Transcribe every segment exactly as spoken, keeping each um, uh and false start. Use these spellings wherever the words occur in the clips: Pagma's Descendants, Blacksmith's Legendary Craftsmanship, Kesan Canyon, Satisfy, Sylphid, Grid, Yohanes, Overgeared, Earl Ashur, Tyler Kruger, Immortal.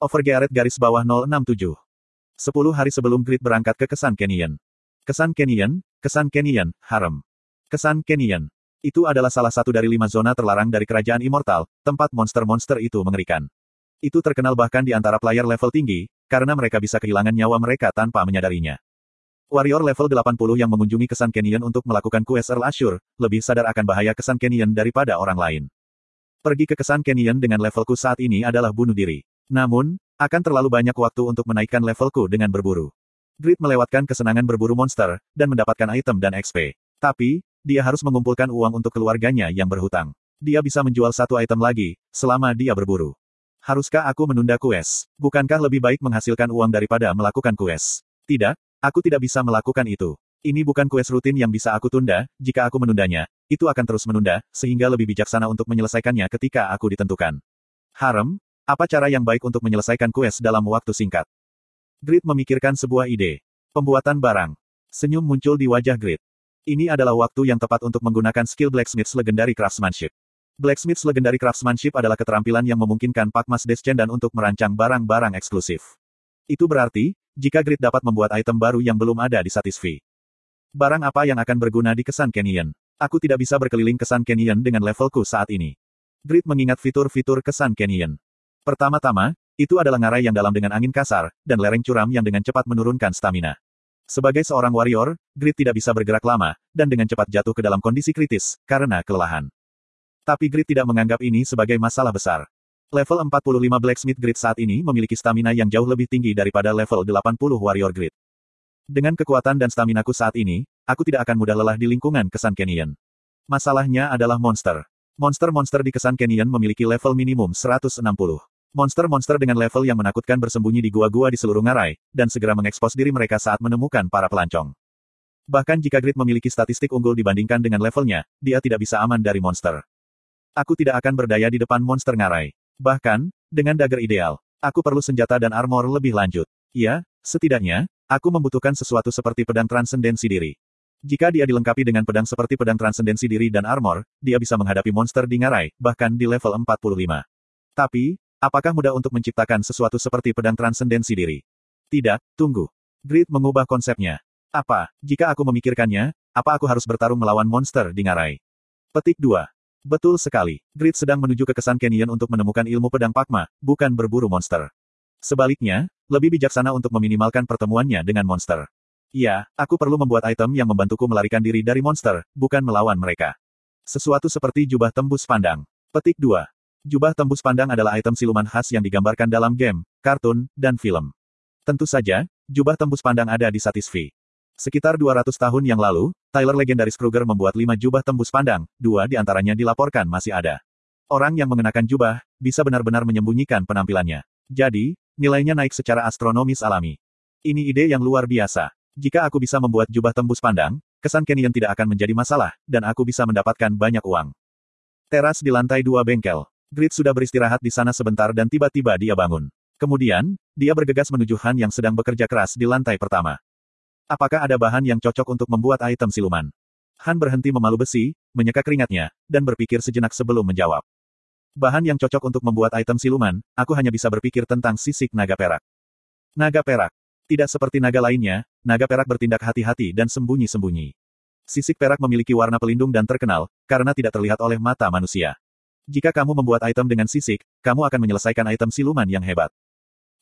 Overgeared garis bawah nol enam tujuh. sepuluh hari sebelum Grid berangkat ke Kesan Canyon. Kesan Canyon, Kesan Canyon, Harem. Kesan Canyon. Itu adalah salah satu dari lima zona terlarang dari kerajaan Immortal, tempat monster-monster itu mengerikan. Itu terkenal bahkan di antara player level tinggi, karena mereka bisa kehilangan nyawa mereka tanpa menyadarinya. Warrior level delapan puluh yang mengunjungi Kesan Canyon untuk melakukan quest Earl Ashur, lebih sadar akan bahaya Kesan Canyon daripada orang lain. Pergi ke Kesan Canyon dengan levelku saat ini adalah bunuh diri. Namun, akan terlalu banyak waktu untuk menaikkan levelku dengan berburu. Grid melewatkan kesenangan berburu monster, dan mendapatkan item dan X P. Tapi, dia harus mengumpulkan uang untuk keluarganya yang berhutang. Dia bisa menjual satu item lagi, selama dia berburu. Haruskah aku menunda quest? Bukankah lebih baik menghasilkan uang daripada melakukan quest? Tidak. Aku tidak bisa melakukan itu. Ini bukan quest rutin yang bisa aku tunda, jika aku menundanya, itu akan terus menunda, sehingga lebih bijaksana untuk menyelesaikannya ketika aku ditentukan. Harem, apa cara yang baik untuk menyelesaikan quest dalam waktu singkat? Grid memikirkan sebuah ide. Pembuatan barang. Senyum muncul di wajah Grid. Ini adalah waktu yang tepat untuk menggunakan skill Blacksmith's Legendary Craftsmanship. Blacksmith's Legendary Craftsmanship adalah keterampilan yang memungkinkan Pagma's Descendants untuk merancang barang-barang eksklusif. Itu berarti, jika Grid dapat membuat item baru yang belum ada di Satisfy. Barang apa yang akan berguna di Kesan Canyon? Aku tidak bisa berkeliling Kesan Canyon dengan levelku saat ini. Grid mengingat fitur-fitur Kesan Canyon. Pertama-tama, itu adalah ngarai yang dalam dengan angin kasar, dan lereng curam yang dengan cepat menurunkan stamina. Sebagai seorang warrior, Grid tidak bisa bergerak lama, dan dengan cepat jatuh ke dalam kondisi kritis, karena kelelahan. Tapi Grid tidak menganggap ini sebagai masalah besar. Level empat puluh lima Blacksmith Grid saat ini memiliki stamina yang jauh lebih tinggi daripada level delapan puluh Warrior Grid. Dengan kekuatan dan staminaku saat ini, aku tidak akan mudah lelah di lingkungan Kesan Canyon. Masalahnya adalah monster. Monster-monster di Kesan Canyon memiliki level minimum seratus enam puluh. Monster-monster dengan level yang menakutkan bersembunyi di gua-gua di seluruh ngarai, dan segera mengekspos diri mereka saat menemukan para pelancong. Bahkan jika Grid memiliki statistik unggul dibandingkan dengan levelnya, dia tidak bisa aman dari monster. Aku tidak akan berdaya di depan monster ngarai. Bahkan, dengan dagger ideal, aku perlu senjata dan armor lebih lanjut. Ya, setidaknya, aku membutuhkan sesuatu seperti pedang transendensi diri. Jika dia dilengkapi dengan pedang seperti pedang transendensi diri dan armor, dia bisa menghadapi monster di ngarai, bahkan di level empat puluh lima. Tapi, apakah mudah untuk menciptakan sesuatu seperti pedang transendensi diri? Tidak, tunggu. Grid mengubah konsepnya. Apa, jika aku memikirkannya, apa aku harus bertarung melawan monster di ngarai? Petik dua. Betul sekali, Grid sedang menuju ke Kesan Canyon untuk menemukan ilmu pedang Pagma, bukan berburu monster. Sebaliknya, lebih bijaksana untuk meminimalkan pertemuannya dengan monster. Ya, aku perlu membuat item yang membantuku melarikan diri dari monster, bukan melawan mereka. Sesuatu seperti jubah tembus pandang. Petik dua. Jubah tembus pandang adalah item siluman khas yang digambarkan dalam game, kartun, dan film. Tentu saja, jubah tembus pandang ada di Satisfy. Sekitar dua ratus tahun yang lalu, Tyler Legendaris Kruger membuat lima jubah tembus pandang, dua di antaranya dilaporkan masih ada. Orang yang mengenakan jubah, bisa benar-benar menyembunyikan penampilannya. Jadi, nilainya naik secara astronomis alami. Ini ide yang luar biasa. Jika aku bisa membuat jubah tembus pandang, Kesan Canyon tidak akan menjadi masalah, dan aku bisa mendapatkan banyak uang. Teras di lantai dua bengkel. Grid sudah beristirahat di sana sebentar dan tiba-tiba dia bangun. Kemudian, dia bergegas menuju Han yang sedang bekerja keras di lantai pertama. Apakah ada bahan yang cocok untuk membuat item siluman? Han berhenti memalu besi, menyeka keringatnya, dan berpikir sejenak sebelum menjawab. Bahan yang cocok untuk membuat item siluman, aku hanya bisa berpikir tentang sisik naga perak. Naga perak. Tidak seperti naga lainnya, naga perak bertindak hati-hati dan sembunyi-sembunyi. Sisik perak memiliki warna pelindung dan terkenal, karena tidak terlihat oleh mata manusia. Jika kamu membuat item dengan sisik, kamu akan menyelesaikan item siluman yang hebat.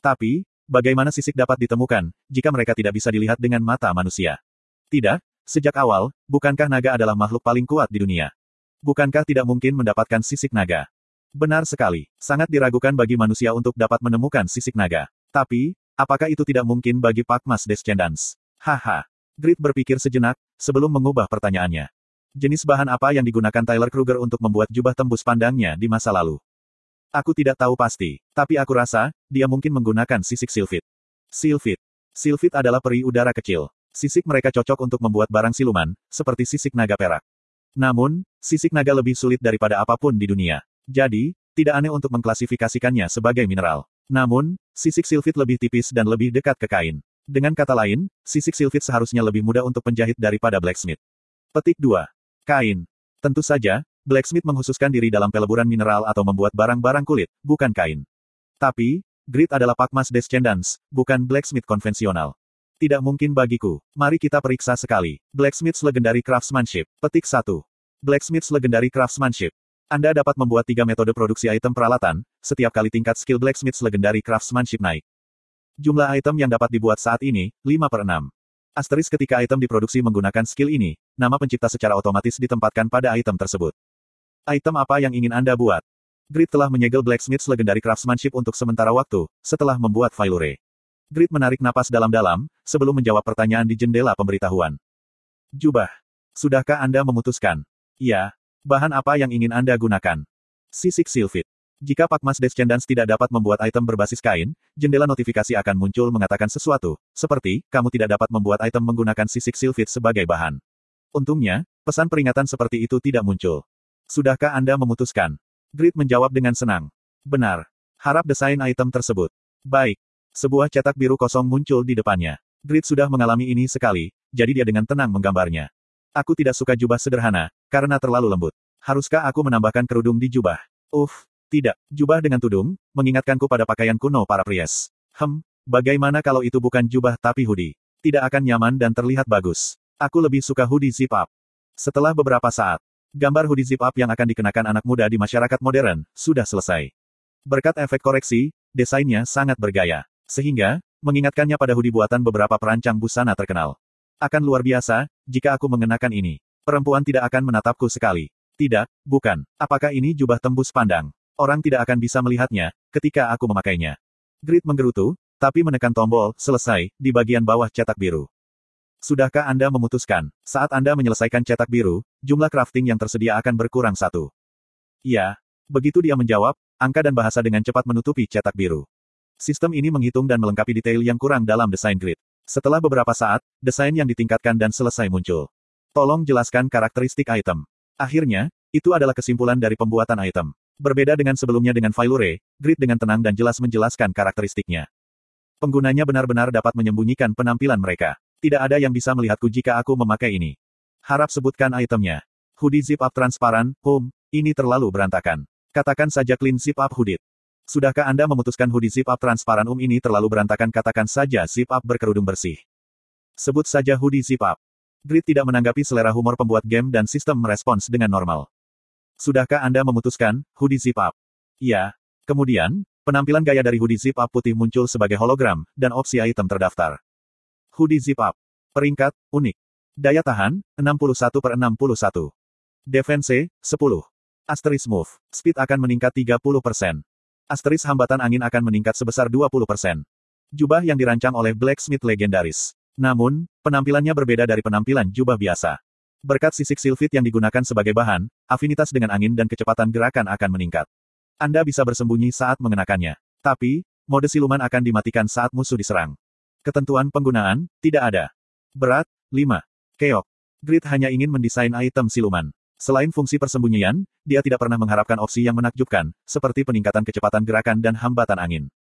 Tapi, bagaimana sisik dapat ditemukan, jika mereka tidak bisa dilihat dengan mata manusia? Tidak, sejak awal, bukankah naga adalah makhluk paling kuat di dunia? Bukankah tidak mungkin mendapatkan sisik naga? Benar sekali, sangat diragukan bagi manusia untuk dapat menemukan sisik naga. Tapi, apakah itu tidak mungkin bagi Pagma's Descendants? Haha. Grid berpikir sejenak, sebelum mengubah pertanyaannya. Jenis bahan apa yang digunakan Tyler Kruger untuk membuat jubah tembus pandangnya di masa lalu? Aku tidak tahu pasti, tapi aku rasa, dia mungkin menggunakan sisik Sylphid. Sylphid. Sylphid adalah peri udara kecil. Sisik mereka cocok untuk membuat barang siluman, seperti sisik naga perak. Namun, sisik naga lebih sulit daripada apapun di dunia. Jadi, tidak aneh untuk mengklasifikasikannya sebagai mineral. Namun, sisik Sylphid lebih tipis dan lebih dekat ke kain. Dengan kata lain, sisik Sylphid seharusnya lebih mudah untuk penjahit daripada blacksmith. Petik dua. Kain. Tentu saja, Blacksmith menghususkan diri dalam peleburan mineral atau membuat barang-barang kulit, bukan kain. Tapi, Grid adalah Pagma's Descendants, bukan blacksmith konvensional. Tidak mungkin bagiku. Mari kita periksa sekali. Blacksmith's Legendary Craftsmanship. Petik satu. Blacksmith's Legendary Craftsmanship. Anda dapat membuat tiga metode produksi item peralatan, setiap kali tingkat skill Blacksmith's Legendary Craftsmanship naik. Jumlah item yang dapat dibuat saat ini, lima per enam. Asteris ketika item diproduksi menggunakan skill ini, nama pencipta secara otomatis ditempatkan pada item tersebut. Item apa yang ingin Anda buat? Grid telah menyegel Blacksmith's Legendary Craftsmanship untuk sementara waktu, setelah membuat Failure. Grid menarik napas dalam-dalam, sebelum menjawab pertanyaan di jendela pemberitahuan. Jubah. Sudahkah Anda memutuskan? Ya. Bahan apa yang ingin Anda gunakan? Sisik Sylphid. Jika Pagma's Descendants tidak dapat membuat item berbasis kain, jendela notifikasi akan muncul mengatakan sesuatu, seperti, kamu tidak dapat membuat item menggunakan sisik Sylphid sebagai bahan. Untungnya, pesan peringatan seperti itu tidak muncul. Sudahkah Anda memutuskan? Grid menjawab dengan senang. Benar. Harap desain item tersebut. Baik. Sebuah cetak biru kosong muncul di depannya. Grid sudah mengalami ini sekali, jadi dia dengan tenang menggambarnya. Aku tidak suka jubah sederhana, karena terlalu lembut. Haruskah aku menambahkan kerudung di jubah? Uff, tidak. Jubah dengan tudung, mengingatkanku pada pakaian kuno para pries. Hem, bagaimana kalau itu bukan jubah tapi hoodie? Tidak akan nyaman dan terlihat bagus. Aku lebih suka hoodie zip-up. Setelah beberapa saat, gambar hoodie zip-up yang akan dikenakan anak muda di masyarakat modern, sudah selesai. Berkat efek koreksi, desainnya sangat bergaya. Sehingga, mengingatkannya pada hoodie buatan beberapa perancang busana terkenal. Akan luar biasa, jika aku mengenakan ini. Perempuan tidak akan menatapku sekali. Tidak, bukan. Apakah ini jubah tembus pandang? Orang tidak akan bisa melihatnya, ketika aku memakainya. Grid menggerutu, tapi menekan tombol, selesai, di bagian bawah cetak biru. Sudahkah Anda memutuskan? Saat Anda menyelesaikan cetak biru, jumlah crafting yang tersedia akan berkurang satu. Ya. Begitu dia menjawab, angka dan bahasa dengan cepat menutupi cetak biru. Sistem ini menghitung dan melengkapi detail yang kurang dalam desain Grid. Setelah beberapa saat, desain yang ditingkatkan dan selesai muncul. Tolong jelaskan karakteristik item. Akhirnya, itu adalah kesimpulan dari pembuatan item. Berbeda dengan sebelumnya dengan Failure, Grid dengan tenang dan jelas menjelaskan karakteristiknya. Penggunanya benar-benar dapat menyembunyikan penampilan mereka. Tidak ada yang bisa melihatku jika aku memakai ini. Harap sebutkan itemnya. Hoodie zip-up transparan, home, ini terlalu berantakan. Katakan saja clean zip-up hoodie. Sudahkah Anda memutuskan hoodie zip-up transparan um ini terlalu berantakan? Katakan saja zip-up berkerudung bersih. Sebut saja hoodie zip-up. Grid tidak menanggapi selera humor pembuat game dan sistem merespons dengan normal. Sudahkah Anda memutuskan, hoodie zip-up? Ya. Kemudian, penampilan gaya dari hoodie zip-up putih muncul sebagai hologram, dan opsi item terdaftar. Hoodie zip-up. Peringkat, unik. Daya tahan, enam puluh satu per enam puluh satu. Defense, sepuluh. Asterisk move. Speed akan meningkat tiga puluh persen. Asteris hambatan angin akan meningkat sebesar dua puluh persen. Jubah yang dirancang oleh Blacksmith Legendaris. Namun, penampilannya berbeda dari penampilan jubah biasa. Berkat sisik Sylphid yang digunakan sebagai bahan, afinitas dengan angin dan kecepatan gerakan akan meningkat. Anda bisa bersembunyi saat mengenakannya. Tapi, mode siluman akan dimatikan saat musuh diserang. Ketentuan penggunaan, tidak ada. Berat, lima. Keok. Grid hanya ingin mendesain item siluman. Selain fungsi persembunyian, dia tidak pernah mengharapkan opsi yang menakjubkan, seperti peningkatan kecepatan gerakan dan hambatan angin.